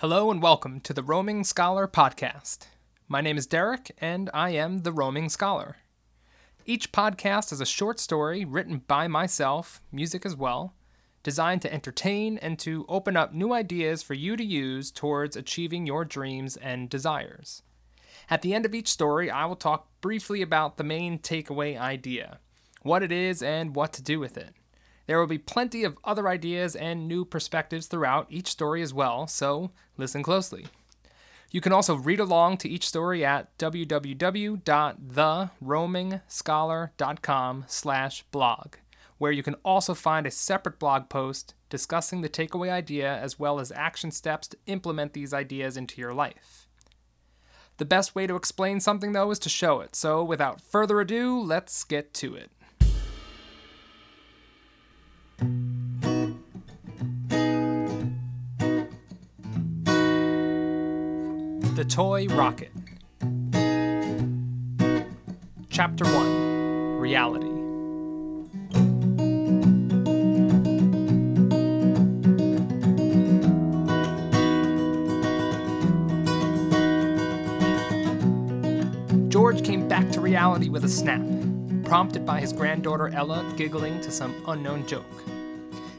Hello and welcome to the Roaming Scholar Podcast. My name is Derek, and I am the Roaming Scholar. Each podcast is a short story written by myself, music as well, designed to entertain and to open up new ideas for you to use towards achieving your dreams and desires. At the end of each story, I will talk briefly about the main takeaway idea, what it is and what to do with it. There will be plenty of other ideas and new perspectives throughout each story as well, so listen closely. You can also read along to each story at www.theroamingscholar.com/blog, where you can also find a separate blog post discussing the takeaway idea as well as action steps to implement these ideas into your life. The best way to explain something, though, is to show it, so without further ado, let's get to it. The Toy Rocket. Chapter 1. Reality. George came back to reality with a snap, prompted by his granddaughter Ella giggling to some unknown joke.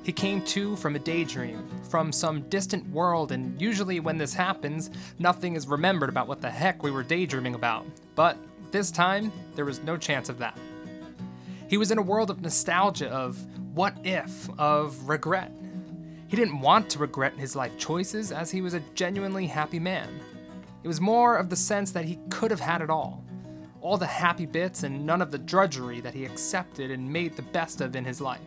He came to from a daydream, from some distant world, and usually when this happens, nothing is remembered about what the heck we were daydreaming about. But this time, there was no chance of that. He was in a world of nostalgia, of what if, of regret. He didn't want to regret his life choices, as he was a genuinely happy man. It was more of the sense that he could have had it all the happy bits and none of the drudgery that he accepted and made the best of in his life.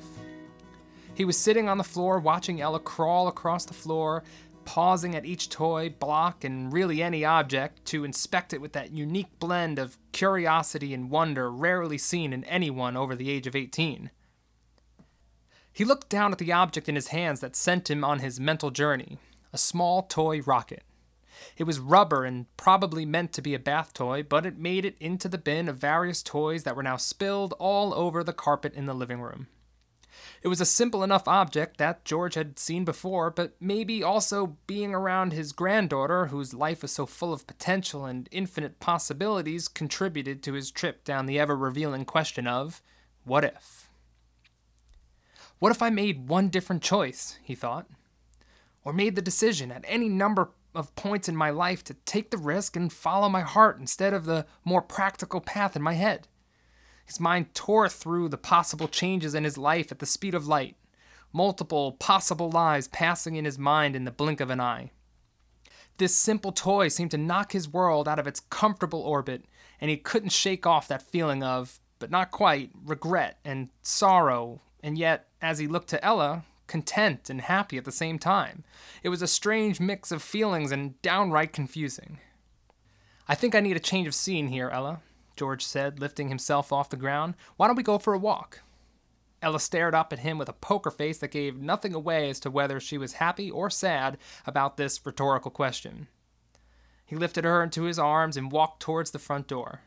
He was sitting on the floor watching Ella crawl across the floor, pausing at each toy, block, and really any object to inspect it with that unique blend of curiosity and wonder rarely seen in anyone over the age of 18. He looked down at the object in his hands that sent him on his mental journey, a small toy rocket. It was rubber and probably meant to be a bath toy, but it made it into the bin of various toys that were now spilled all over the carpet in the living room. It was a simple enough object that George had seen before, but maybe also being around his granddaughter, whose life was so full of potential and infinite possibilities, contributed to his trip down the ever-revealing question of, what if? What if I made one different choice, he thought, or made the decision at any number of points in my life to take the risk and follow my heart instead of the more practical path in my head? His mind tore through the possible changes in his life at the speed of light, multiple possible lives passing in his mind in the blink of an eye. This simple toy seemed to knock his world out of its comfortable orbit, and he couldn't shake off that feeling of, but not quite, regret and sorrow, and yet, as he looked to Ella, content and happy at the same time. It was a strange mix of feelings and downright confusing. "I think I need a change of scene here, Ella," George said, lifting himself off the ground. "Why don't we go for a walk?" Ella stared up at him with a poker face that gave nothing away as to whether she was happy or sad about this rhetorical question. He lifted her into his arms and walked towards the front door.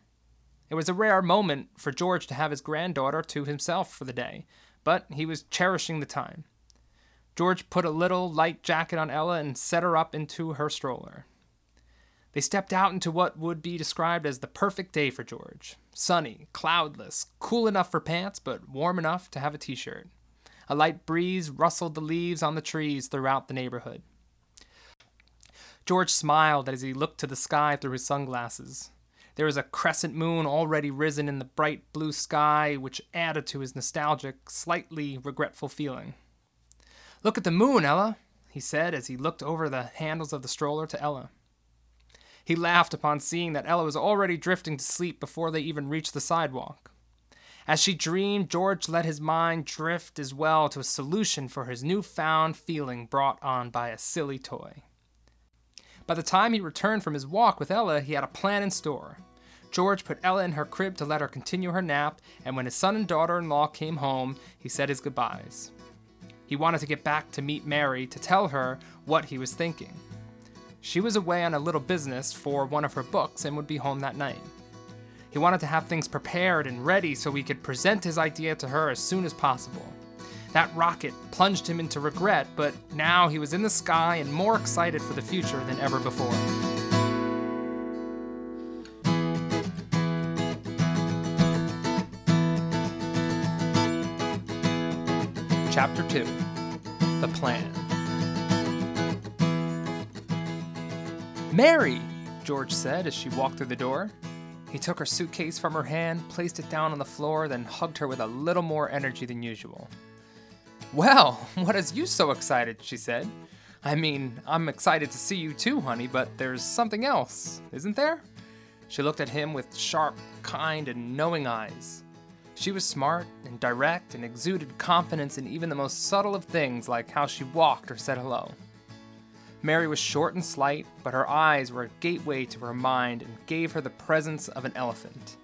It was a rare moment for George to have his granddaughter to himself for the day, but he was cherishing the time. George put a little light jacket on Ella and set her up into her stroller. They stepped out into what would be described as the perfect day for George. Sunny, cloudless, cool enough for pants, but warm enough to have a t-shirt. A light breeze rustled the leaves on the trees throughout the neighborhood. George smiled as he looked to the sky through his sunglasses. There was a crescent moon already risen in the bright blue sky, which added to his nostalgic, slightly regretful feeling. "Look at the moon, Ella," he said as he looked over the handles of the stroller to Ella. He laughed upon seeing that Ella was already drifting to sleep before they even reached the sidewalk. As she dreamed, George let his mind drift as well to a solution for his newfound feeling brought on by a silly toy. By the time he returned from his walk with Ella, he had a plan in store. George put Ella in her crib to let her continue her nap, and when his son and daughter-in-law came home, he said his goodbyes. He wanted to get back to meet Mary to tell her what he was thinking. She was away on a little business for one of her books and would be home that night. He wanted to have things prepared and ready so he could present his idea to her as soon as possible. That rocket plunged him into regret, but now he was in the sky and more excited for the future than ever before. Chapter 2, The Plan. "Mary," George said as she walked through the door. He took her suitcase from her hand, placed it down on the floor, then hugged her with a little more energy than usual. "Well, what has you so excited?" she said. "I mean, I'm excited to see you too, honey, but there's something else, isn't there?" She looked at him with sharp, kind, and knowing eyes. She was smart and direct and exuded confidence in even the most subtle of things, like how she walked or said hello. Mary was short and slight, but her eyes were a gateway to her mind and gave her the presence of an elephant.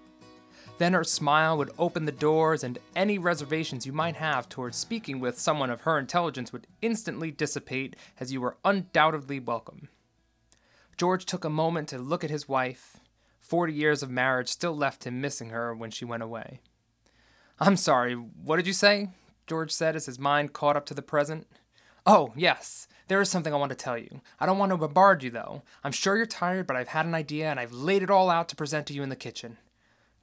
Then her smile would open the doors, and any reservations you might have towards speaking with someone of her intelligence would instantly dissipate, as you were undoubtedly welcome. George took a moment to look at his wife. 40 years of marriage still left him missing her when she went away. "I'm sorry, what did you say?" George said as his mind caught up to the present. "Oh, yes, there is something I want to tell you. I don't want to bombard you, though. I'm sure you're tired, but I've had an idea, and I've laid it all out to present to you in the kitchen."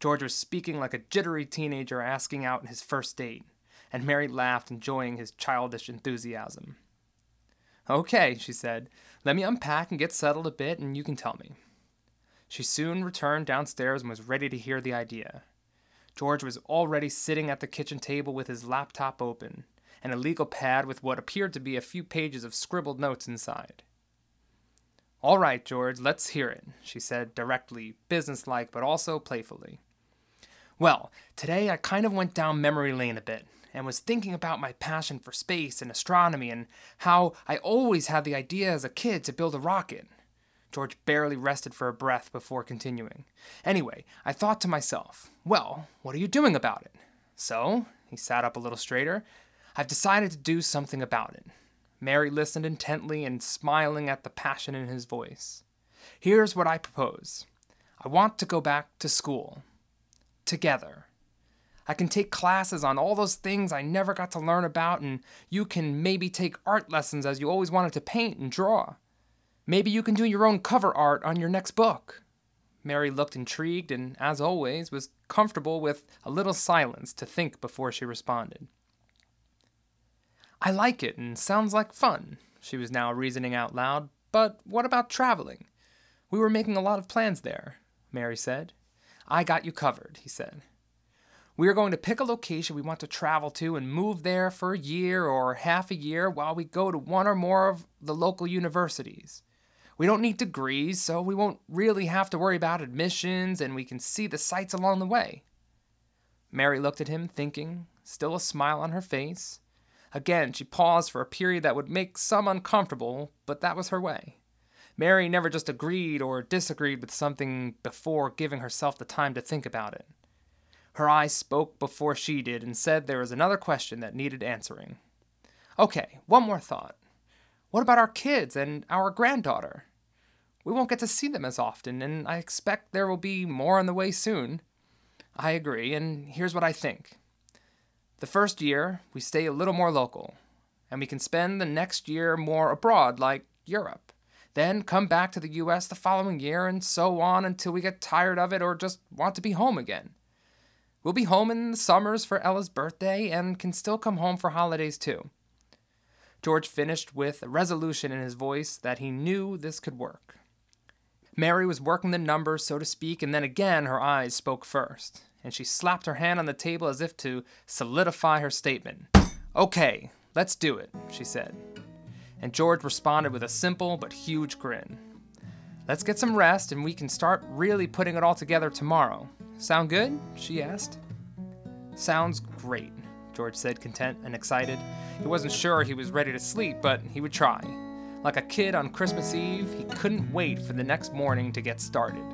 George was speaking like a jittery teenager asking out his first date, and Mary laughed, enjoying his childish enthusiasm. "Okay," she said, "let me unpack and get settled a bit, and you can tell me." She soon returned downstairs and was ready to hear the idea. George was already sitting at the kitchen table with his laptop open, and a legal pad with what appeared to be a few pages of scribbled notes inside. "All right, George, let's hear it," she said directly, businesslike, but also playfully. "Well, today I kind of went down memory lane a bit, and was thinking about my passion for space and astronomy and how I always had the idea as a kid to build a rocket." George barely rested for a breath before continuing. "Anyway, I thought to myself, well, what are you doing about it? So," he sat up a little straighter, "I've decided to do something about it." Mary listened intently and smiling at the passion in his voice. "Here's what I propose. I want to go back to school. Together. I can take classes on all those things I never got to learn about, and you can maybe take art lessons as you always wanted to paint and draw. Maybe you can do your own cover art on your next book." Mary looked intrigued and, as always, was comfortable with a little silence to think before she responded. "I like it, and sounds like fun," she was now reasoning out loud, "but what about traveling? We were making a lot of plans there," Mary said. "I got you covered," he said. "We are going to pick a location we want to travel to and move there for a year or half a year while we go to one or more of the local universities. We don't need degrees, so we won't really have to worry about admissions, and we can see the sights along the way." Mary looked at him, thinking, still a smile on her face. Again, she paused for a period that would make some uncomfortable, but that was her way. Mary never just agreed or disagreed with something before giving herself the time to think about it. Her eyes spoke before she did and said there was another question that needed answering. "Okay, one more thought. What about our kids and our granddaughter? We won't get to see them as often, and I expect there will be more on the way soon." "I agree, and here's what I think. The first year, we stay a little more local, and we can spend the next year more abroad, like Europe. Then come back to the U.S. the following year, and so on until we get tired of it or just want to be home again. We'll be home in the summers for Ella's birthday and can still come home for holidays, too." George finished with a resolution in his voice that he knew this could work. Mary was working the numbers, so to speak, and then again her eyes spoke first, and she slapped her hand on the table as if to solidify her statement. "Okay, let's do it," she said. And George responded with a simple but huge grin. "Let's get some rest, and we can start really putting it all together tomorrow. Sound good?" she asked. "Sounds great," George said, content and excited. He wasn't sure he was ready to sleep, but he would try. Like a kid on Christmas Eve, he couldn't wait for the next morning to get started.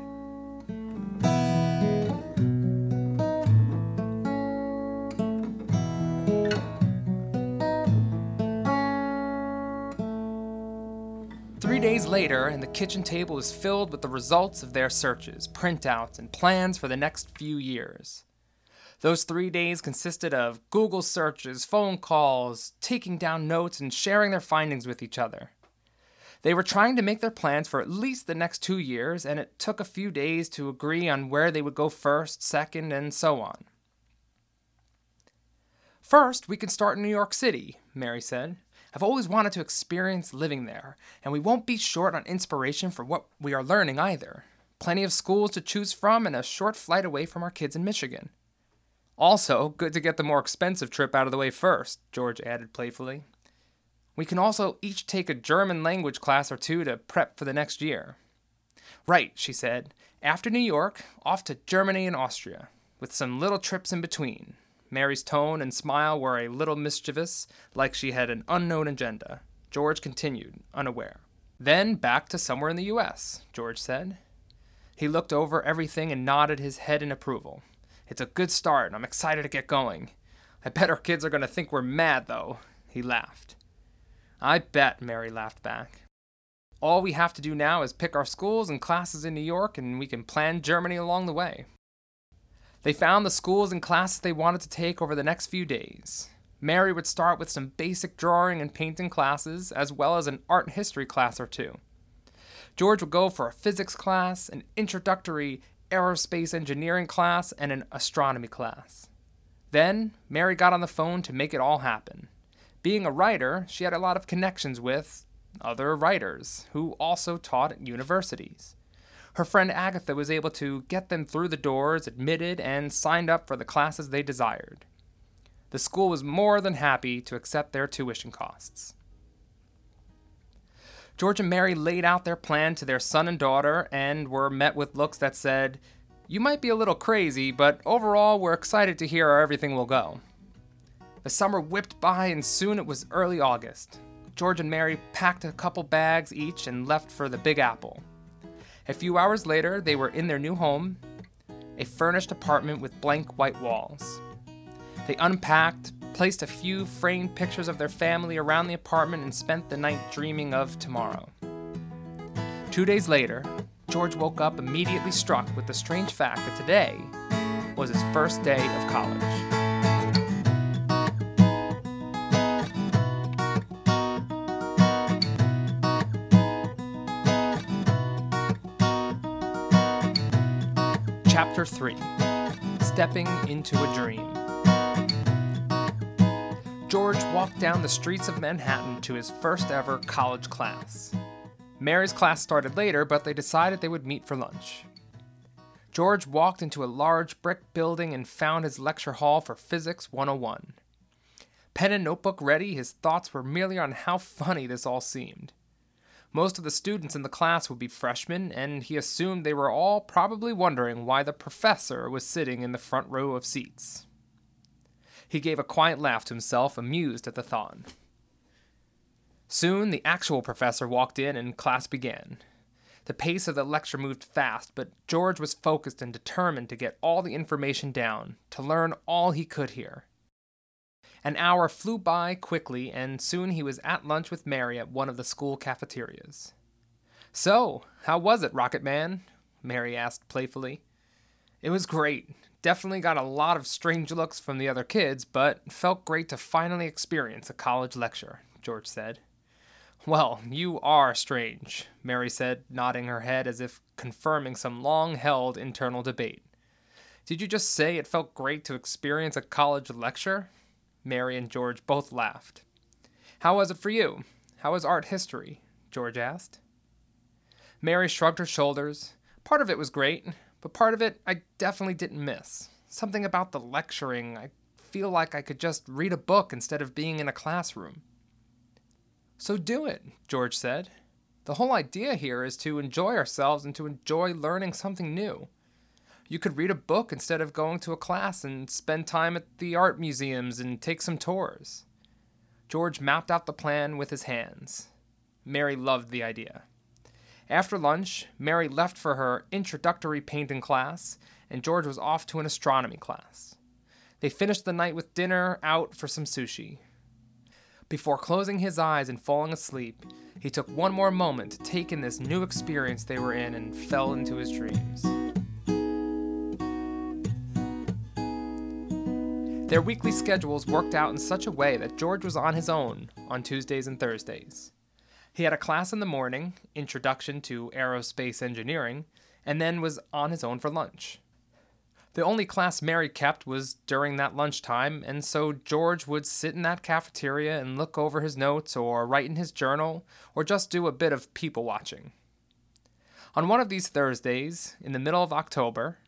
Days later, and the kitchen table was filled with the results of their searches, printouts, and plans for the next few years. Those 3 days consisted of Google searches, phone calls, taking down notes, and sharing their findings with each other. They were trying to make their plans for at least the next 2 years, and it took a few days to agree on where they would go first, second, and so on. "First, we can start in New York City," Mary said. "I've always wanted to experience living there, and we won't be short on inspiration for what we are learning either. Plenty of schools to choose from and a short flight away from our kids in Michigan." "Also, good to get the more expensive trip out of the way first," George added playfully. "We can also each take a German language class or two to prep for the next year." "Right," she said. "After New York, off to Germany and Austria, with some little trips in between." Mary's tone and smile were a little mischievous, like she had an unknown agenda. George continued, unaware. "Then back to somewhere in the U.S.," George said. He looked over everything and nodded his head in approval. "It's a good start, and I'm excited to get going. I bet our kids are going to think we're mad, though," he laughed. "I bet," Mary laughed back. "All we have to do now is pick our schools and classes in New York, and we can plan Germany along the way." They found the schools and classes they wanted to take over the next few days. Mary would start with some basic drawing and painting classes, as well as an art history class or two. George would go for a physics class, an introductory aerospace engineering class, and an astronomy class. Then, Mary got on the phone to make it all happen. Being a writer, she had a lot of connections with other writers, who also taught at universities. Her friend Agatha was able to get them through the doors, admitted, and signed up for the classes they desired. The school was more than happy to accept their tuition costs. George and Mary laid out their plan to their son and daughter and were met with looks that said, "You might be a little crazy, but overall we're excited to hear how everything will go." The summer whipped by and soon it was early August. George and Mary packed a couple bags each and left for the Big Apple. A few hours later, they were in their new home, a furnished apartment with blank white walls. They unpacked, placed a few framed pictures of their family around the apartment, and spent the night dreaming of tomorrow. 2 days later, George woke up immediately struck with the strange fact that today was his first day of college. Chapter 3. Stepping into a Dream. George walked down the streets of Manhattan to his first ever college class. Mary's class started later, but they decided they would meet for lunch. George walked into a large brick building and found his lecture hall for Physics 101. Pen and notebook ready, his thoughts were merely on how funny this all seemed. Most of the students in the class would be freshmen, and he assumed they were all probably wondering why the professor was sitting in the front row of seats. He gave a quiet laugh to himself, amused at the thought. Soon, the actual professor walked in, and class began. The pace of the lecture moved fast, but George was focused and determined to get all the information down, to learn all he could here. An hour flew by quickly, and soon he was at lunch with Mary at one of the school cafeterias. "So, how was it, Rocket Man?" Mary asked playfully. "It was great. Definitely got a lot of strange looks from the other kids, but felt great to finally experience a college lecture," George said. "Well, you are strange," Mary said, nodding her head as if confirming some long-held internal debate. "Did you just say it felt great to experience a college lecture?" Mary and George both laughed. "How was it for you? How was art history?" George asked. Mary shrugged her shoulders. "Part of it was great, but part of it I definitely didn't miss. Something about the lecturing, I feel like I could just read a book instead of being in a classroom." "So do it," George said. "The whole idea here is to enjoy ourselves and to enjoy learning something new. You could read a book instead of going to a class and spend time at the art museums and take some tours." George mapped out the plan with his hands. Mary loved the idea. After lunch, Mary left for her introductory painting class, and George was off to an astronomy class. They finished the night with dinner out for some sushi. Before closing his eyes and falling asleep, he took one more moment to take in this new experience they were in and fell into his dreams. Their weekly schedules worked out in such a way that George was on his own on Tuesdays and Thursdays. He had a class in the morning, Introduction to Aerospace Engineering, and then was on his own for lunch. The only class Mary kept was during that lunchtime, and so George would sit in that cafeteria and look over his notes or write in his journal or just do a bit of people watching. On one of these Thursdays, in the middle of October,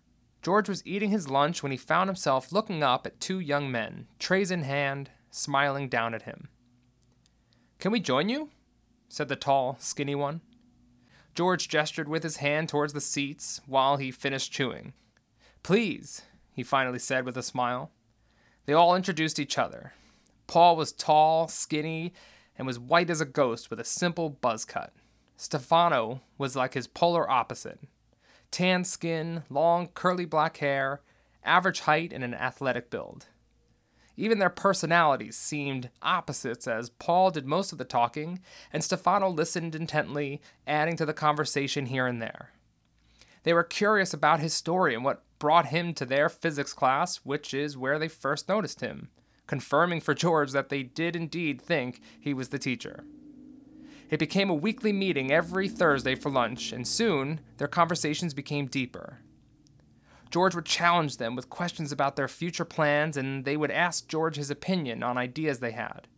George was eating his lunch when he found himself looking up at two young men, trays in hand, smiling down at him. "Can we join you?" said the tall, skinny one. George gestured with his hand towards the seats while he finished chewing. "Please," he finally said with a smile. They all introduced each other. Paul was tall, skinny, and was white as a ghost with a simple buzz cut. Stefano was like his polar opposite. Tan skin, long, curly black hair, average height, and an athletic build. Even their personalities seemed opposites, as Paul did most of the talking, and Stefano listened intently, adding to the conversation here and there. They were curious about his story and what brought him to their physics class, which is where they first noticed him, confirming for George that they did indeed think he was the teacher. It became a weekly meeting every Thursday for lunch, and soon their conversations became deeper. George would challenge them with questions about their future plans, and they would ask George his opinion on ideas they had.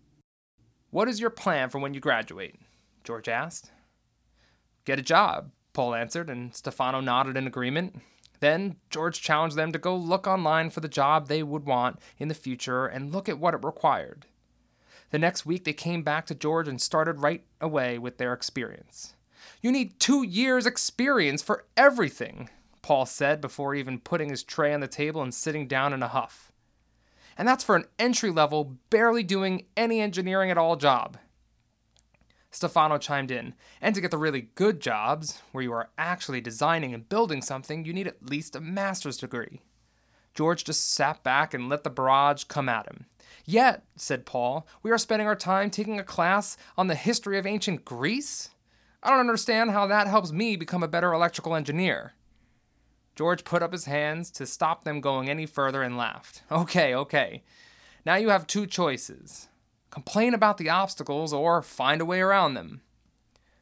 "What is your plan for when you graduate?" George asked. "Get a job," Paul answered, and Stefano nodded in agreement. Then George challenged them to go look online for the job they would want in the future and look at what it required. The next week, they came back to George and started right away with their experience. "You need 2 years' experience for everything," Paul said before even putting his tray on the table and sitting down in a huff. "And that's for an entry-level, barely doing any engineering at all job." Stefano chimed in, "And to get the really good jobs, where you are actually designing and building something, you need at least a master's degree." George just sat back and let the barrage come at him. "Yet," said Paul, "we are spending our time taking a class on the history of ancient Greece? I don't understand how that helps me become a better electrical engineer." George put up his hands to stop them going any further and laughed. Okay. Now you have two choices. Complain about the obstacles or find a way around them."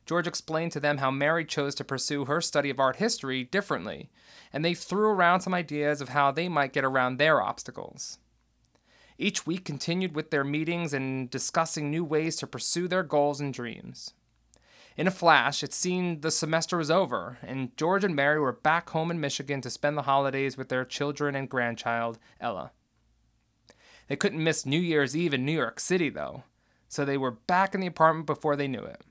George explained to them how Mary chose to pursue her study of art history differently, and they threw around some ideas of how they might get around their obstacles. Each week continued with their meetings and discussing new ways to pursue their goals and dreams. In a flash, it seemed the semester was over, and George and Mary were back home in Michigan to spend the holidays with their children and grandchild, Ella. They couldn't miss New Year's Eve in New York City, though, so they were back in the apartment before they knew it.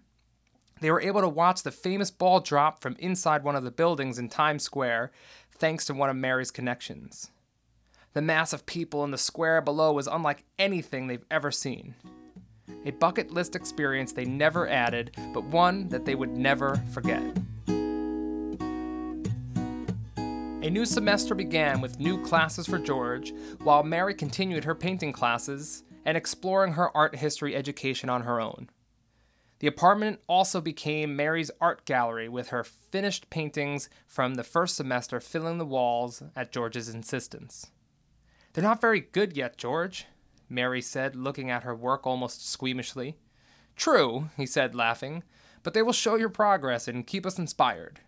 They were able to watch the famous ball drop from inside one of the buildings in Times Square, thanks to one of Mary's connections. The mass of people in the square below was unlike anything they've ever seen. A bucket list experience they never added, but one that they would never forget. A new semester began with new classes for George, while Mary continued her painting classes and exploring her art history education on her own. The apartment also became Mary's art gallery, with her finished paintings from the first semester filling the walls at George's insistence. "They're not very good yet, George," Mary said, looking at her work almost squeamishly. "True," he said, laughing, "but they will show your progress and keep us inspired."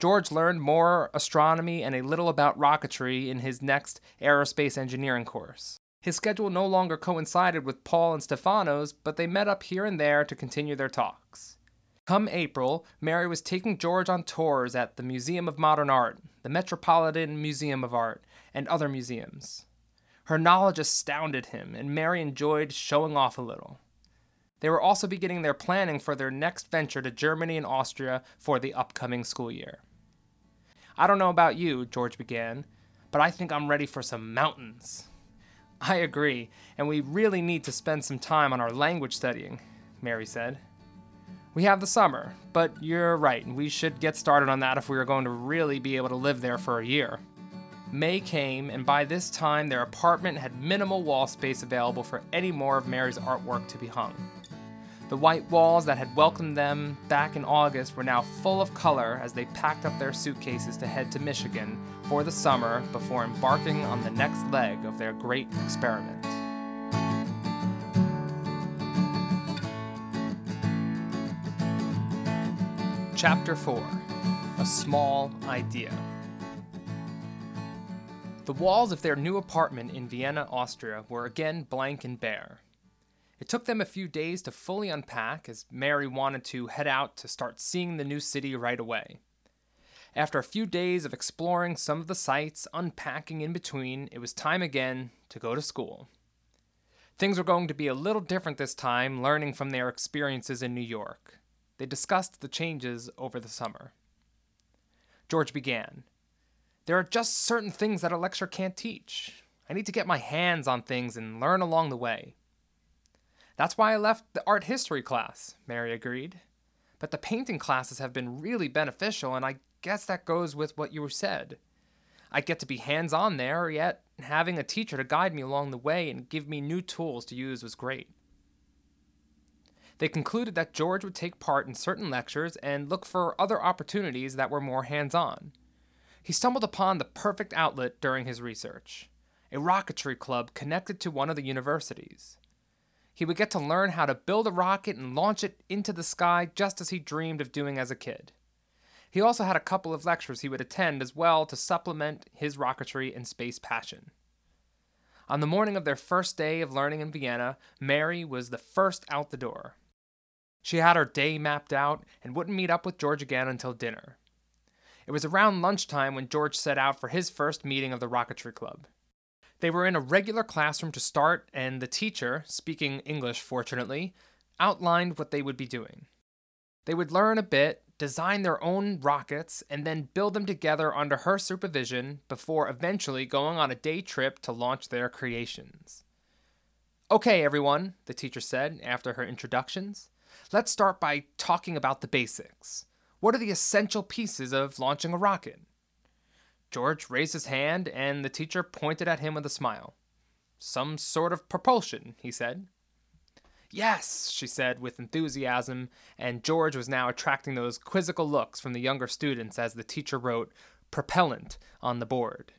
George learned more astronomy and a little about rocketry in his next aerospace engineering course. His schedule no longer coincided with Paul and Stefano's, but they met up here and there to continue their talks. Come April, Mary was taking George on tours at the Museum of Modern Art, the Metropolitan Museum of Art, and other museums. Her knowledge astounded him, and Mary enjoyed showing off a little. They were also beginning their planning for their next venture to Germany and Austria for the upcoming school year. "I don't know about you," George began, "but I think I'm ready for some mountains." "I agree, and we really need to spend some time on our language studying," Mary said. "We have the summer, but you're right, we should get started on that if we are going to really be able to live there for a year." May came, and by this time their apartment had minimal wall space available for any more of Mary's artwork to be hung. The white walls that had welcomed them back in August were now full of color as they packed up their suitcases to head to Michigan for the summer before embarking on the next leg of their great experiment. Chapter 4: A Small Idea. The walls of their new apartment in Vienna, Austria, were again blank and bare. It took them a few days to fully unpack, as Mary wanted to head out to start seeing the new city right away. After a few days of exploring some of the sites, unpacking in between, it was time again to go to school. Things were going to be a little different this time, learning from their experiences in New York. They discussed the changes over the summer. George began. There are just certain things that a lecture can't teach. I need to get my hands on things and learn along the way. That's why I left the art history class, Mary agreed. But the painting classes have been really beneficial, and I guess that goes with what you said. I get to be hands-on there, yet having a teacher to guide me along the way and give me new tools to use was great. They concluded that George would take part in certain lectures and look for other opportunities that were more hands-on. He stumbled upon the perfect outlet during his research, a rocketry club connected to one of the universities. He would get to learn how to build a rocket and launch it into the sky just as he dreamed of doing as a kid. He also had a couple of lectures he would attend as well to supplement his rocketry and space passion. On the morning of their first day of learning in Vienna, Mary was the first out the door. She had her day mapped out and wouldn't meet up with George again until dinner. It was around lunchtime when George set out for his first meeting of the rocketry club. They were in a regular classroom to start, and the teacher, speaking English fortunately, outlined what they would be doing. They would learn a bit, design their own rockets, and then build them together under her supervision before eventually going on a day trip to launch their creations. "Okay, everyone," the teacher said after her introductions, "let's start by talking about the basics. What are the essential pieces of launching a rocket?" George raised his hand, and the teacher pointed at him with a smile. "Some sort of propulsion," he said. "Yes," she said with enthusiasm, and George was now attracting those quizzical looks from the younger students as the teacher wrote "propellant" on the board.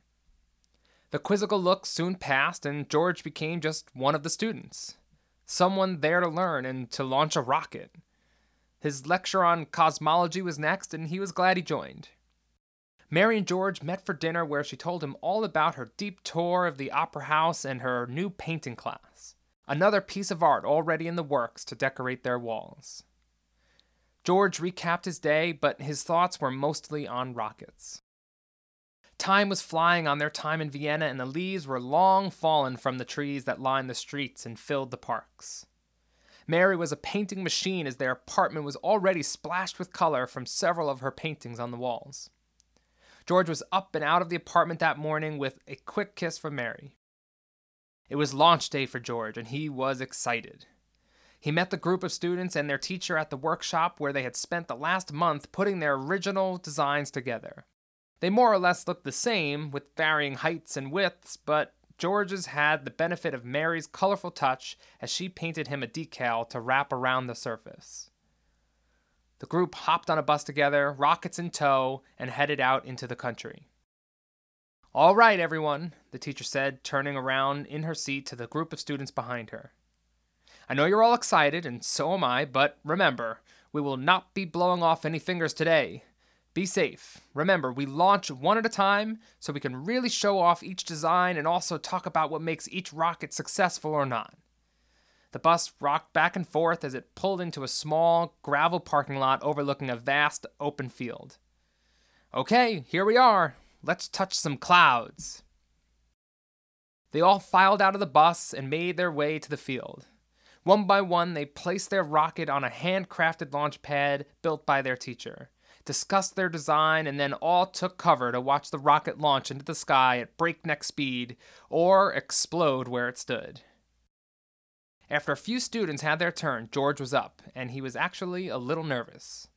The quizzical looks soon passed, and George became just one of the students, someone there to learn and to launch a rocket. His lecture on cosmology was next, and he was glad he joined. Mary and George met for dinner, where she told him all about her deep tour of the opera house and her new painting class, another piece of art already in the works to decorate their walls. George recapped his day, but his thoughts were mostly on rockets. Time was flying on their time in Vienna, and the leaves were long fallen from the trees that lined the streets and filled the parks. Mary was a painting machine, as their apartment was already splashed with color from several of her paintings on the walls. George was up and out of the apartment that morning with a quick kiss from Mary. It was launch day for George, and he was excited. He met the group of students and their teacher at the workshop where they had spent the last month putting their original designs together. They more or less looked the same, with varying heights and widths, but George's had the benefit of Mary's colorful touch as she painted him a decal to wrap around the surface. The group hopped on a bus together, rockets in tow, and headed out into the country. "All right, everyone," the teacher said, turning around in her seat to the group of students behind her. "I know you're all excited, and so am I, but remember, we will not be blowing off any fingers today. Be safe. Remember, we launch one at a time, so we can really show off each design and also talk about what makes each rocket successful or not." The bus rocked back and forth as it pulled into a small gravel parking lot overlooking a vast open field. "Okay, here we are. Let's touch some clouds." They all filed out of the bus and made their way to the field. One by one, they placed their rocket on a handcrafted launch pad built by their teacher, discussed their design, and then all took cover to watch the rocket launch into the sky at breakneck speed or explode where it stood. After a few students had their turn, George was up, and he was actually a little nervous.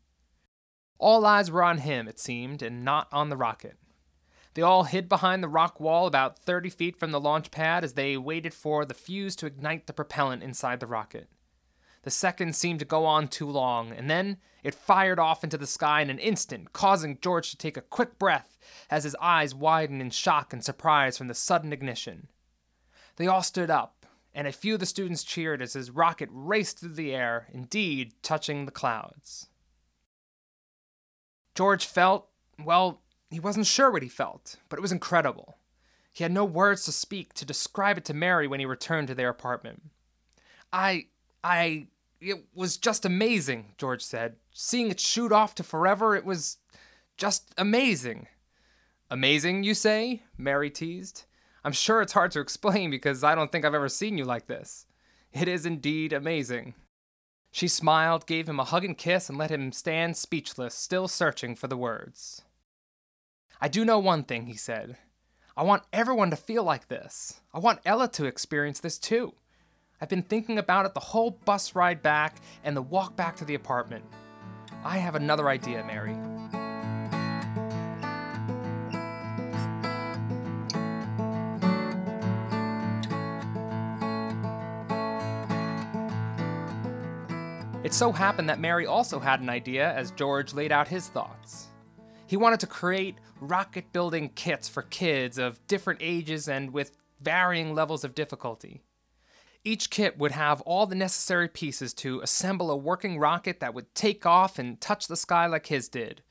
All eyes were on him, it seemed, and not on the rocket. They all hid behind the rock wall about 30 feet from the launch pad as they waited for the fuse to ignite the propellant inside the rocket. The seconds seemed to go on too long, and then it fired off into the sky in an instant, causing George to take a quick breath as his eyes widened in shock and surprise from the sudden ignition. They all stood up, and a few of the students cheered as his rocket raced through the air, indeed touching the clouds. George felt, well, he wasn't sure what he felt, but it was incredible. He had no words to speak to describe it to Mary when he returned to their apartment. It was just amazing, George said. Seeing it shoot off to forever, it was just amazing. Amazing, you say? Mary teased. I'm sure it's hard to explain because I don't think I've ever seen you like this. It is indeed amazing. She smiled, gave him a hug and kiss, and let him stand speechless, still searching for the words. I do know one thing, he said. I want everyone to feel like this. I want Ella to experience this too. I've been thinking about it the whole bus ride back and the walk back to the apartment. I have another idea, Mary. It so happened that Mary also had an idea as George laid out his thoughts. He wanted to create rocket-building kits for kids of different ages and with varying levels of difficulty. Each kit would have all the necessary pieces to assemble a working rocket that would take off and touch the sky like his did,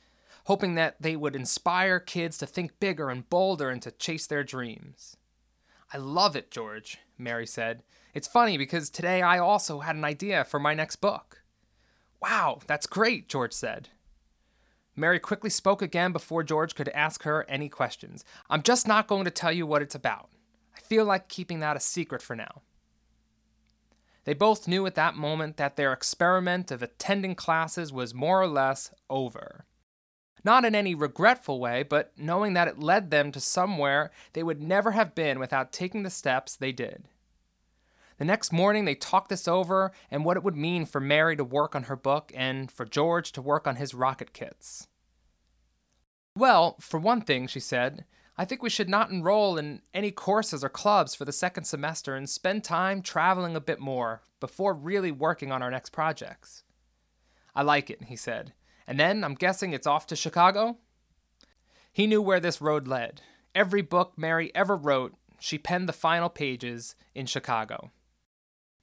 hoping that they would inspire kids to think bigger and bolder and to chase their dreams. I love it, George, Mary said. It's funny because today I also had an idea for my next book. Wow, that's great, George said. Mary quickly spoke again before George could ask her any questions. I'm just not going to tell you what it's about. I feel like keeping that a secret for now. They both knew at that moment that their experiment of attending classes was more or less over. Not in any regretful way, but knowing that it led them to somewhere they would never have been without taking the steps they did. The next morning, they talked this over and what it would mean for Mary to work on her book and for George to work on his rocket kits. Well, for one thing, she said, I think we should not enroll in any courses or clubs for the second semester and spend time traveling a bit more before really working on our next projects. I like it, he said. And then I'm guessing it's off to Chicago? He knew where this road led. Every book Mary ever wrote, she penned the final pages in Chicago.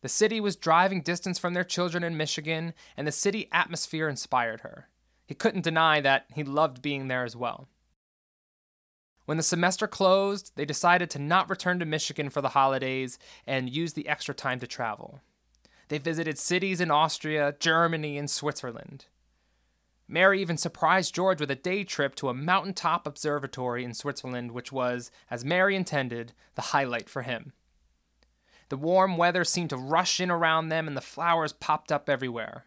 The city was driving distance from their children in Michigan, and the city atmosphere inspired her. He couldn't deny that he loved being there as well. When the semester closed, they decided to not return to Michigan for the holidays and use the extra time to travel. They visited cities in Austria, Germany, and Switzerland. Mary even surprised George with a day trip to a mountaintop observatory in Switzerland, which was, as Mary intended, the highlight for him. The warm weather seemed to rush in around them, and the flowers popped up everywhere.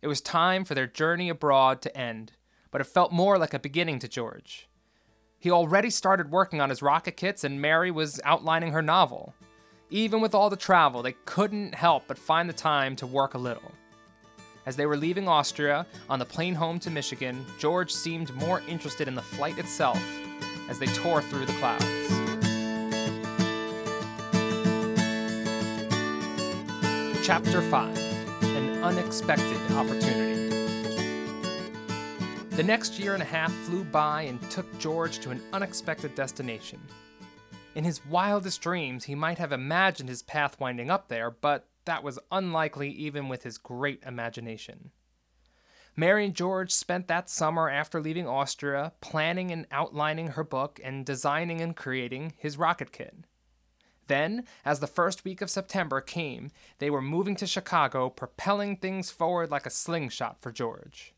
It was time for their journey abroad to end, but it felt more like a beginning to George. He already started working on his rocket kits, and Mary was outlining her novel. Even with all the travel, they couldn't help but find the time to work a little. As they were leaving Austria, on the plane home to Michigan, George seemed more interested in the flight itself as they tore through the clouds. Chapter 5: An Unexpected Opportunity. The next year and a half flew by and took George to an unexpected destination. In his wildest dreams, he might have imagined his path winding up there, but that was unlikely even with his great imagination. Mary and George spent that summer after leaving Austria planning and outlining her book and designing and creating his rocket kit. Then, as the first week of September came, they were moving to Chicago, propelling things forward like a slingshot for George.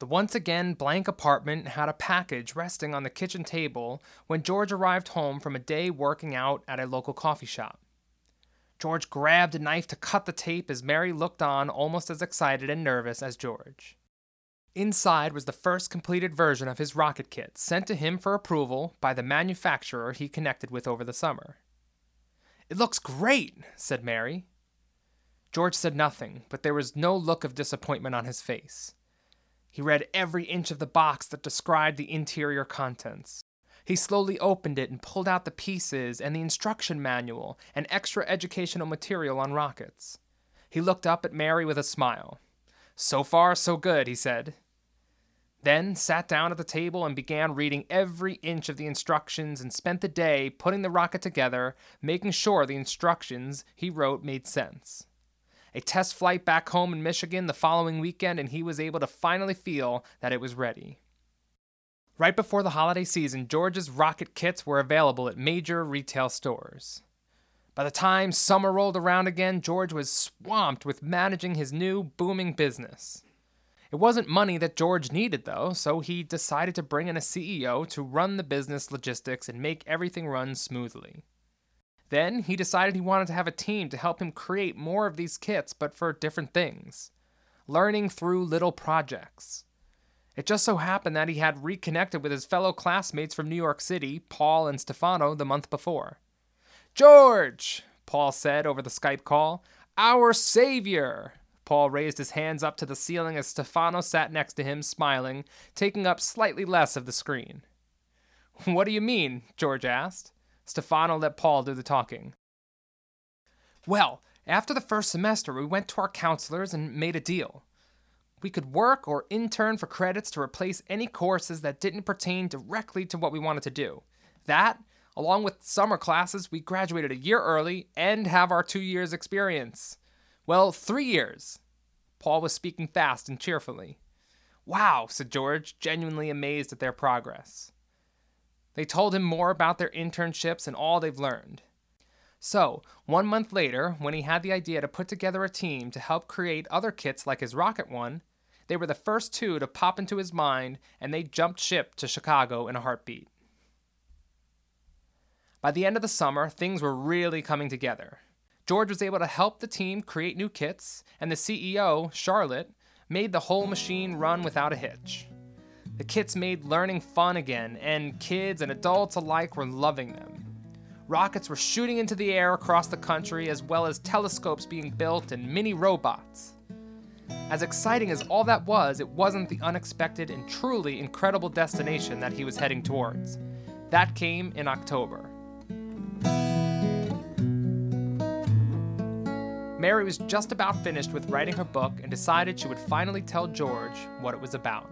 The once again blank apartment had a package resting on the kitchen table when George arrived home from a day working out at a local coffee shop. George grabbed a knife to cut the tape as Mary looked on, almost as excited and nervous as George. Inside was the first completed version of his rocket kit, sent to him for approval by the manufacturer he connected with over the summer. "It looks great," said Mary. George said nothing, but there was no look of disappointment on his face. He read every inch of the box that described the interior contents. He slowly opened it and pulled out the pieces and the instruction manual and extra educational material on rockets. He looked up at Mary with a smile. "So far, so good," he said. Then sat down at the table and began reading every inch of the instructions and spent the day putting the rocket together, making sure the instructions he wrote made sense. A test flight back home in Michigan the following weekend, and he was able to finally feel that it was ready. Right before the holiday season, George's rocket kits were available at major retail stores. By the time summer rolled around again, George was swamped with managing his new booming business. It wasn't money that George needed, though, so he decided to bring in a CEO to run the business logistics and make everything run smoothly. Then he decided he wanted to have a team to help him create more of these kits, but for different things, learning through little projects. It just so happened that he had reconnected with his fellow classmates from New York City, Paul and Stefano, the month before. "George," Paul said over the Skype call, "our savior." Paul raised his hands up to the ceiling as Stefano sat next to him, smiling, taking up slightly less of the screen. "What do you mean?" George asked. Stefano let Paul do the talking. "Well, after the first semester, we went to our counselors and made a deal. We could work or intern for credits to replace any courses that didn't pertain directly to what we wanted to do. That, along with summer classes, we graduated a year early and have our 2 years experience. Well, 3 years." Paul was speaking fast and cheerfully. "Wow," said George, genuinely amazed at their progress. They told him more about their internships and all they've learned. So, 1 month later, when he had the idea to put together a team to help create other kits like his rocket one, they were the first two to pop into his mind, and they jumped ship to Chicago in a heartbeat. By the end of the summer, things were really coming together. George was able to help the team create new kits, and the CEO, Charlotte, made the whole machine run without a hitch. The kits made learning fun again, and kids and adults alike were loving them. Rockets were shooting into the air across the country, as well as telescopes being built and mini robots. As exciting as all that was, it wasn't the unexpected and truly incredible destination that he was heading towards. That came in October. Mary was just about finished with writing her book and decided she would finally tell George what it was about.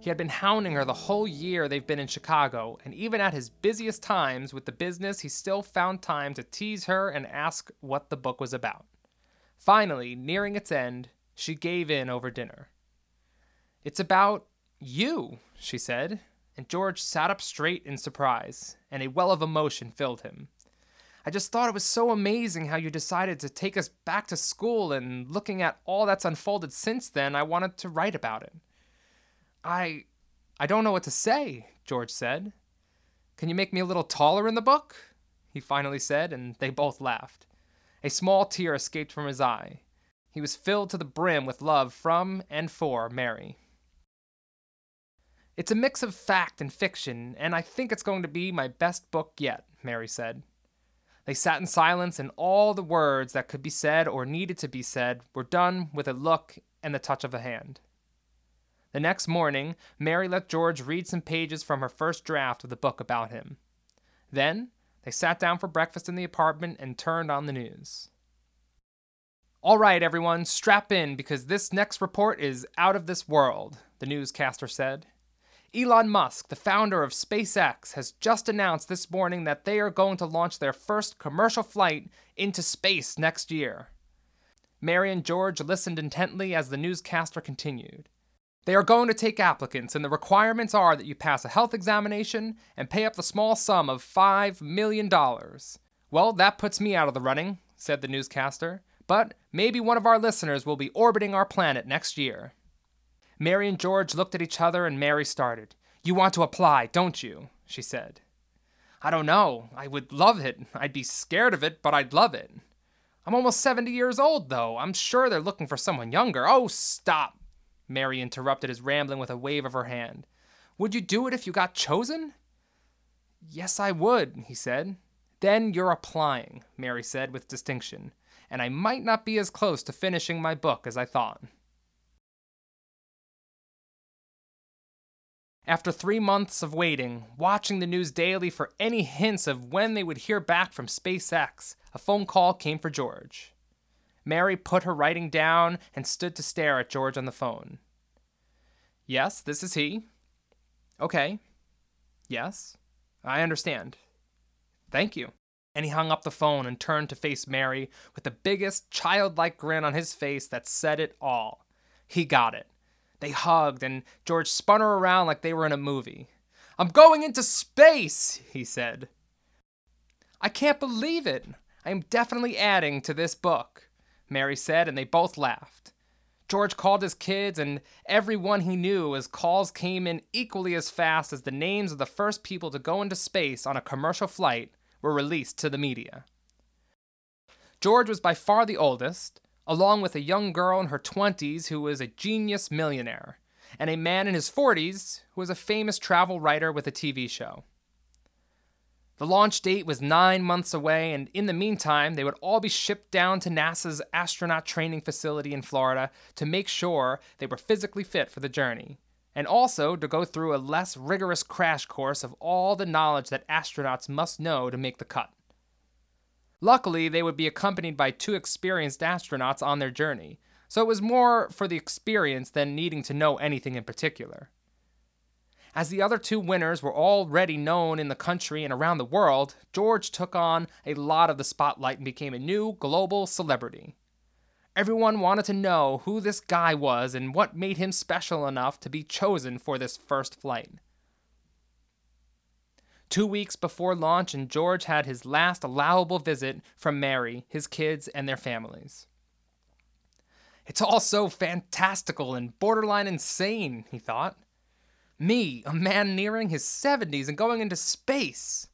He had been hounding her the whole year they've been in Chicago, and even at his busiest times with the business, he still found time to tease her and ask what the book was about. Finally, nearing its end, she gave in over dinner. "It's about you," she said, and George sat up straight in surprise, and a well of emotion filled him. "I just thought it was so amazing how you decided to take us back to school, and looking at all that's unfolded since then, I wanted to write about it." I don't know what to say," George said. "Can you make me a little taller in the book?" he finally said, and they both laughed. A small tear escaped from his eye. He was filled to the brim with love from and for Mary. "It's a mix of fact and fiction, and I think it's going to be my best book yet," Mary said. They sat in silence, and all the words that could be said or needed to be said were done with a look and the touch of a hand. The next morning, Mary let George read some pages from her first draft of the book about him. Then, they sat down for breakfast in the apartment and turned on the news. "All right, everyone, strap in, because this next report is out of this world," the newscaster said. "Elon Musk, the founder of SpaceX, has just announced this morning that they are going to launch their first commercial flight into space next year." Mary and George listened intently as the newscaster continued. "They are going to take applicants, and the requirements are that you pass a health examination and pay up the small sum of $5 million. "Well, that puts me out of the running," said the newscaster, "but maybe one of our listeners will be orbiting our planet next year." Mary and George looked at each other, and Mary started. "You want to apply, don't you?" she said. "I don't know. I would love it. I'd be scared of it, but I'd love it. I'm almost 70 years old, though. I'm sure they're looking for someone younger." "Oh, stop," Mary interrupted his rambling with a wave of her hand. "Would you do it if you got chosen?" "Yes, I would," he said. "Then you're applying," Mary said with distinction, "and I might not be as close to finishing my book as I thought." After 3 months of waiting, watching the news daily for any hints of when they would hear back from SpaceX, a phone call came for George. Mary put her writing down and stood to stare at George on the phone. Yes, this is he. Okay. Yes, I understand. Thank you. And he hung up the phone and turned to face Mary with the biggest childlike grin on his face that said it all. He got it. They hugged, and George spun her around like they were in a movie. I'm going into space, he said. I can't believe it. I am definitely adding to this book, Mary said, and they both laughed. George called his kids, and everyone he knew, as calls came in equally as fast as the names of the first people to go into space on a commercial flight were released to the media. George was by far the oldest, along with a young girl in her 20s who was a genius millionaire, and a man in his 40s who was a famous travel writer with a TV show. The launch date was 9 months away, and in the meantime, they would all be shipped down to NASA's astronaut training facility in Florida to make sure they were physically fit for the journey, and also to go through a less rigorous crash course of all the knowledge that astronauts must know to make the cut. Luckily, they would be accompanied by two experienced astronauts on their journey, so it was more for the experience than needing to know anything in particular. As the other two winners were already known in the country and around the world, George took on a lot of the spotlight and became a new global celebrity. Everyone wanted to know who this guy was and what made him special enough to be chosen for this first flight. 2 weeks before launch, and George had his last allowable visit from Mary, his kids, and their families. It's all so fantastical and borderline insane, he thought. Me, a man nearing his 70s and going into space.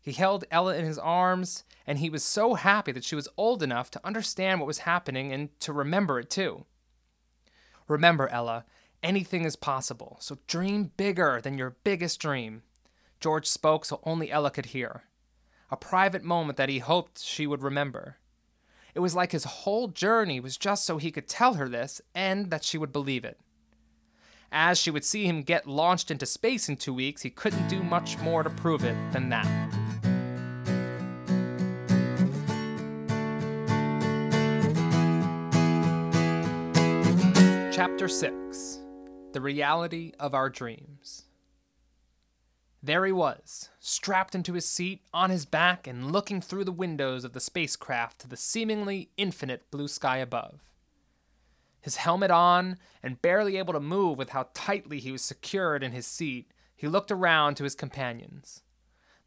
He held Ella in his arms, and he was so happy that she was old enough to understand what was happening and to remember it too. Remember, Ella, anything is possible, so dream bigger than your biggest dream. George spoke so only Ella could hear. A private moment that he hoped she would remember. It was like his whole journey was just so he could tell her this and that she would believe it. As she would see him get launched into space in 2 weeks, he couldn't do much more to prove it than that. Chapter 6. The Reality of Our Dreams. There he was, strapped into his seat, on his back, and looking through the windows of the spacecraft to the seemingly infinite blue sky above. His helmet on, and barely able to move with how tightly he was secured in his seat, he looked around to his companions.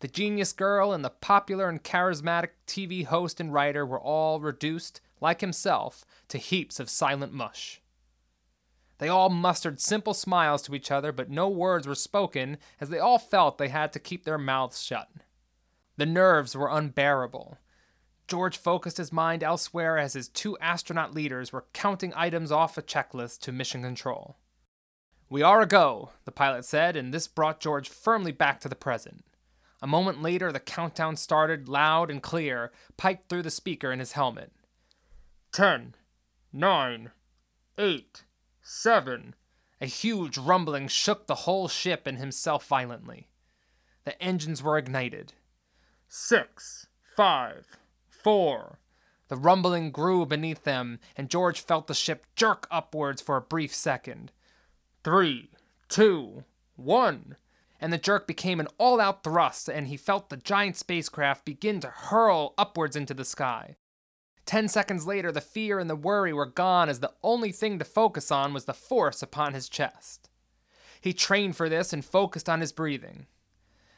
The genius girl and the popular and charismatic TV host and writer were all reduced, like himself, to heaps of silent mush. They all mustered simple smiles to each other, but no words were spoken, as they all felt they had to keep their mouths shut. The nerves were unbearable. George focused his mind elsewhere as his two astronaut leaders were counting items off a checklist to mission control. We are a go, the pilot said, and this brought George firmly back to the present. A moment later, the countdown started loud and clear, piped through the speaker in his helmet. 10, 9, 8, 7. A huge rumbling shook the whole ship and himself violently. The engines were ignited. 6, 5, 4. The rumbling grew beneath them, and George felt the ship jerk upwards for a brief second. 3, 2, 1. And the jerk became an all-out thrust, and he felt the giant spacecraft begin to hurl upwards into the sky. 10 seconds later, the fear and the worry were gone, as the only thing to focus on was the force upon his chest. He trained for this and focused on his breathing.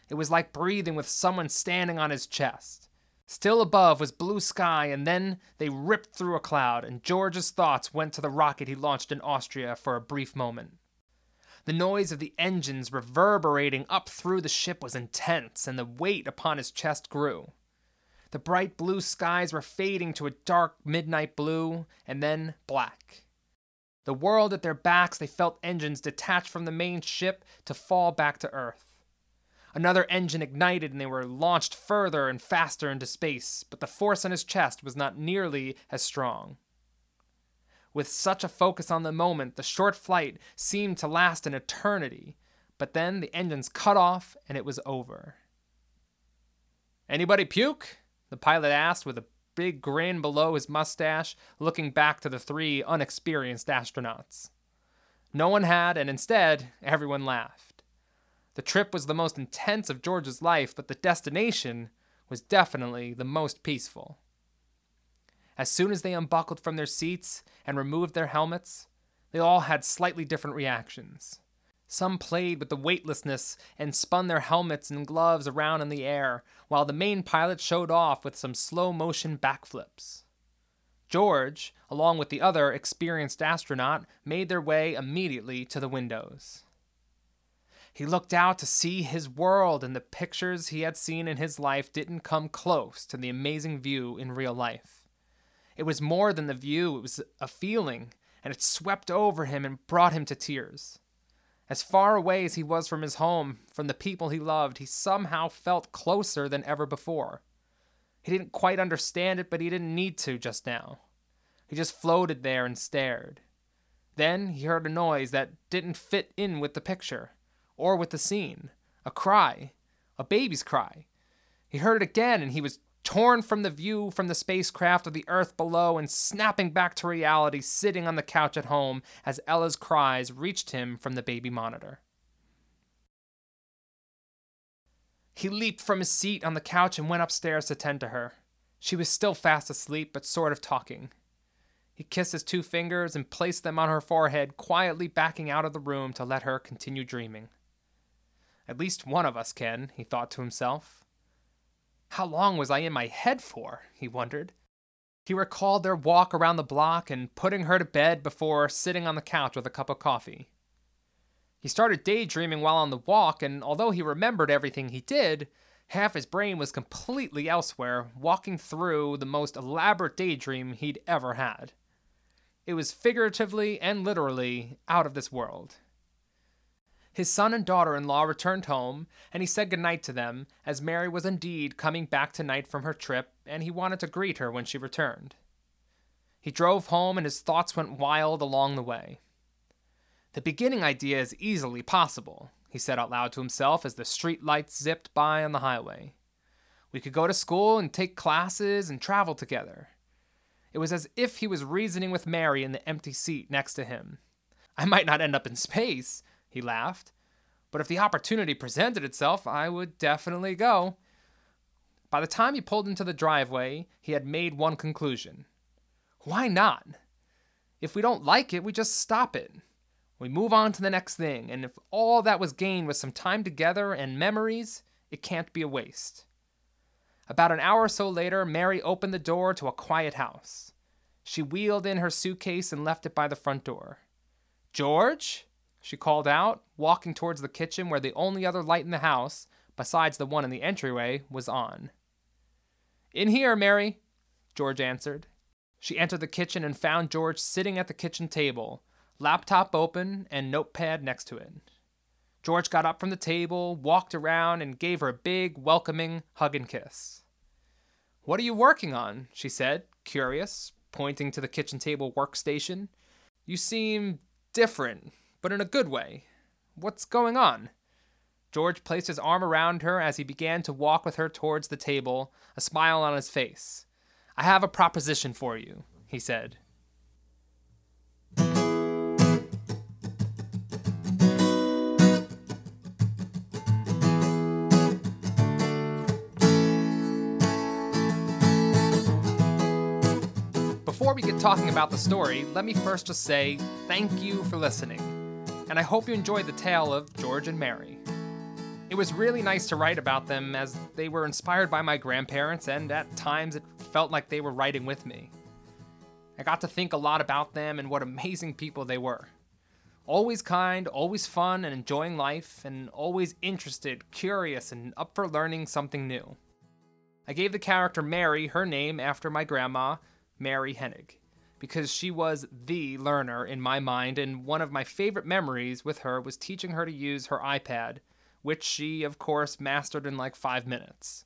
It was like breathing with someone standing on his chest. Still above was blue sky, and then they ripped through a cloud, and George's thoughts went to the rocket he launched in Austria for a brief moment. The noise of the engines reverberating up through the ship was intense, and the weight upon his chest grew. The bright blue skies were fading to a dark midnight blue, and then black. The world at their backs, they felt engines detached from the main ship to fall back to Earth. Another engine ignited, and they were launched further and faster into space, but the force on his chest was not nearly as strong. With such a focus on the moment, the short flight seemed to last an eternity, but then the engines cut off, and it was over. Anybody puke? The pilot asked with a big grin below his mustache, looking back to the three unexperienced astronauts. No one had, and instead, everyone laughed. The trip was the most intense of George's life, but the destination was definitely the most peaceful. As soon as they unbuckled from their seats and removed their helmets, they all had slightly different reactions. Some played with the weightlessness and spun their helmets and gloves around in the air, while the main pilot showed off with some slow-motion backflips. George, along with the other experienced astronaut, made their way immediately to the windows. He looked out to see his world, and the pictures he had seen in his life didn't come close to the amazing view in real life. It was more than the view, it was a feeling, and it swept over him and brought him to tears. As far away as he was from his home, from the people he loved, he somehow felt closer than ever before. He didn't quite understand it, but he didn't need to just now. He just floated there and stared. Then he heard a noise that didn't fit in with the picture, or with the scene. A cry. A baby's cry. He heard it again, and he was torn from the view from the spacecraft of the Earth below and snapping back to reality, sitting on the couch at home as Ella's cries reached him from the baby monitor. He leaped from his seat on the couch and went upstairs to tend to her. She was still fast asleep, but sort of talking. He kissed his two fingers and placed them on her forehead, quietly backing out of the room to let her continue dreaming. At least one of us can, he thought to himself. How long was I in my head for? He wondered. He recalled their walk around the block and putting her to bed before sitting on the couch with a cup of coffee. He started daydreaming while on the walk, and although he remembered everything he did, half his brain was completely elsewhere, walking through the most elaborate daydream he'd ever had. It was figuratively and literally out of this world. His son and daughter-in-law returned home, and he said goodnight to them, as Mary was indeed coming back tonight from her trip, and he wanted to greet her when she returned. He drove home, and his thoughts went wild along the way. The beginning idea is easily possible, he said out loud to himself as the street lights zipped by on the highway. We could go to school and take classes and travel together. It was as if he was reasoning with Mary in the empty seat next to him. I might not end up in space, he laughed. But if the opportunity presented itself, I would definitely go. By the time he pulled into the driveway, he had made one conclusion. Why not? If we don't like it, we just stop it. We move on to the next thing, and if all that was gained was some time together and memories, it can't be a waste. About an hour or so later, Mary opened the door to a quiet house. She wheeled in her suitcase and left it by the front door. George? She called out, walking towards the kitchen where the only other light in the house, besides the one in the entryway, was on. In here, Mary, George answered. She entered the kitchen and found George sitting at the kitchen table, laptop open and notepad next to it. George got up from the table, walked around, and gave her a big, welcoming hug and kiss. What are you working on? She said, curious, pointing to the kitchen table workstation. You seem different, but in a good way. What's going on? George placed his arm around her as he began to walk with her towards the table, a smile on his face. I have a proposition for you, he said. Before we get talking about the story, let me first just say thank you for listening. And I hope you enjoyed the tale of George and Mary. It was really nice to write about them as they were inspired by my grandparents, and at times it felt like they were writing with me. I got to think a lot about them and what amazing people they were. Always kind, always fun and enjoying life, and always interested, curious, and up for learning something new. I gave the character Mary her name after my grandma, Mary Hennig, because she was the learner in my mind, and one of my favorite memories with her was teaching her to use her iPad, which she, of course, mastered in like 5 minutes.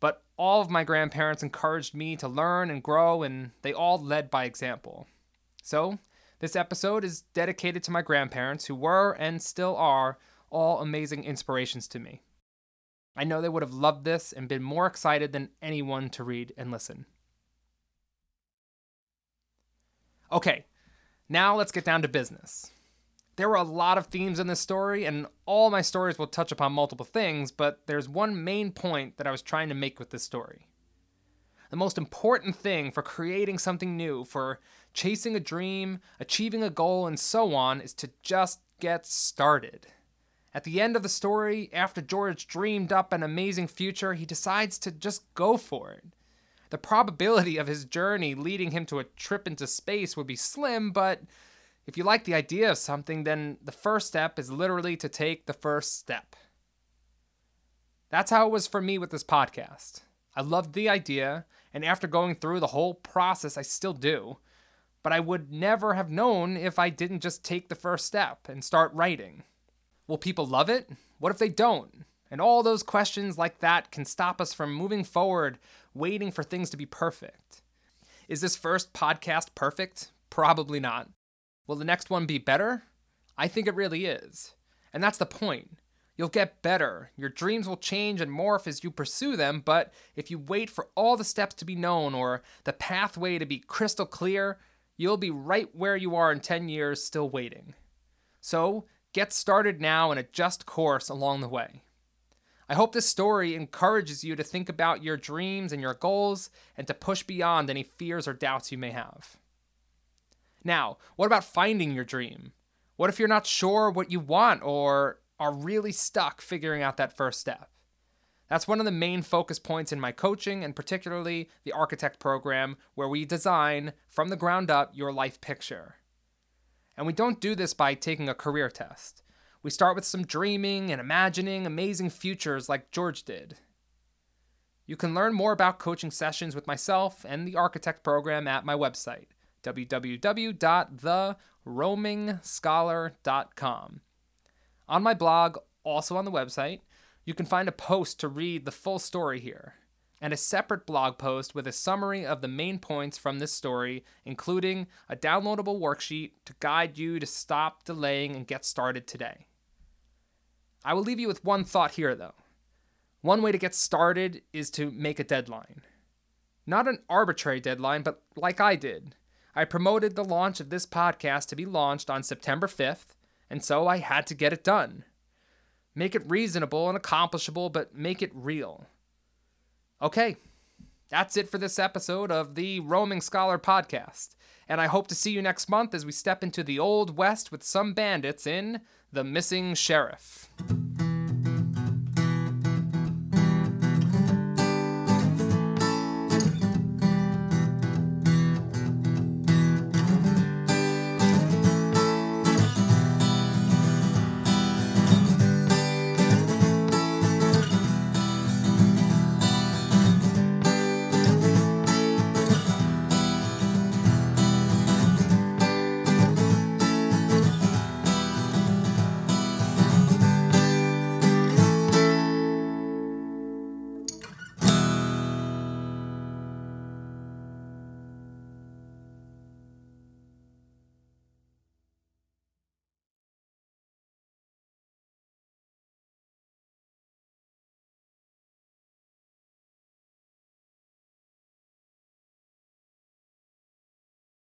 But all of my grandparents encouraged me to learn and grow, and they all led by example. So, this episode is dedicated to my grandparents, who were and still are all amazing inspirations to me. I know they would have loved this and been more excited than anyone to read and listen. Okay, now let's get down to business. There were a lot of themes in this story, and all my stories will touch upon multiple things, but there's one main point that I was trying to make with this story. The most important thing for creating something new, for chasing a dream, achieving a goal, and so on, is to just get started. At the end of the story, after George dreamed up an amazing future, he decides to just go for it. The probability of his journey leading him to a trip into space would be slim, but if you like the idea of something, then the first step is literally to take the first step. That's how it was for me with this podcast. I loved the idea, and after going through the whole process, I still do. But I would never have known if I didn't just take the first step and start writing. Will people love it? What if they don't? And all those questions like that can stop us from moving forward, waiting for things to be perfect. Is this first podcast perfect? Probably not. Will the next one be better? I think it really is. And that's the point. You'll get better. Your dreams will change and morph as you pursue them, but if you wait for all the steps to be known or the pathway to be crystal clear, you'll be right where you are in 10 years still waiting. So get started now and adjust course along the way. I hope this story encourages you to think about your dreams and your goals and to push beyond any fears or doubts you may have. Now, what about finding your dream? What if you're not sure what you want or are really stuck figuring out that first step? That's one of the main focus points in my coaching and particularly the Architect program, where we design from the ground up your life picture. And we don't do this by taking a career test. We start with some dreaming and imagining amazing futures like George did. You can learn more about coaching sessions with myself and the Architect program at my website, www.theroamingscholar.com. On my blog, also on the website, you can find a post to read the full story here, and a separate blog post with a summary of the main points from this story, including a downloadable worksheet to guide you to stop delaying and get started today. I will leave you with one thought here, though. One way to get started is to make a deadline. Not an arbitrary deadline, but like I did. I promoted the launch of this podcast to be launched on September 5th, and so I had to get it done. Make it reasonable and accomplishable, but make it real. Okay, that's it for this episode of the Roaming Scholar Podcast, and I hope to see you next month as we step into the Old West with some bandits in The Missing Sheriff.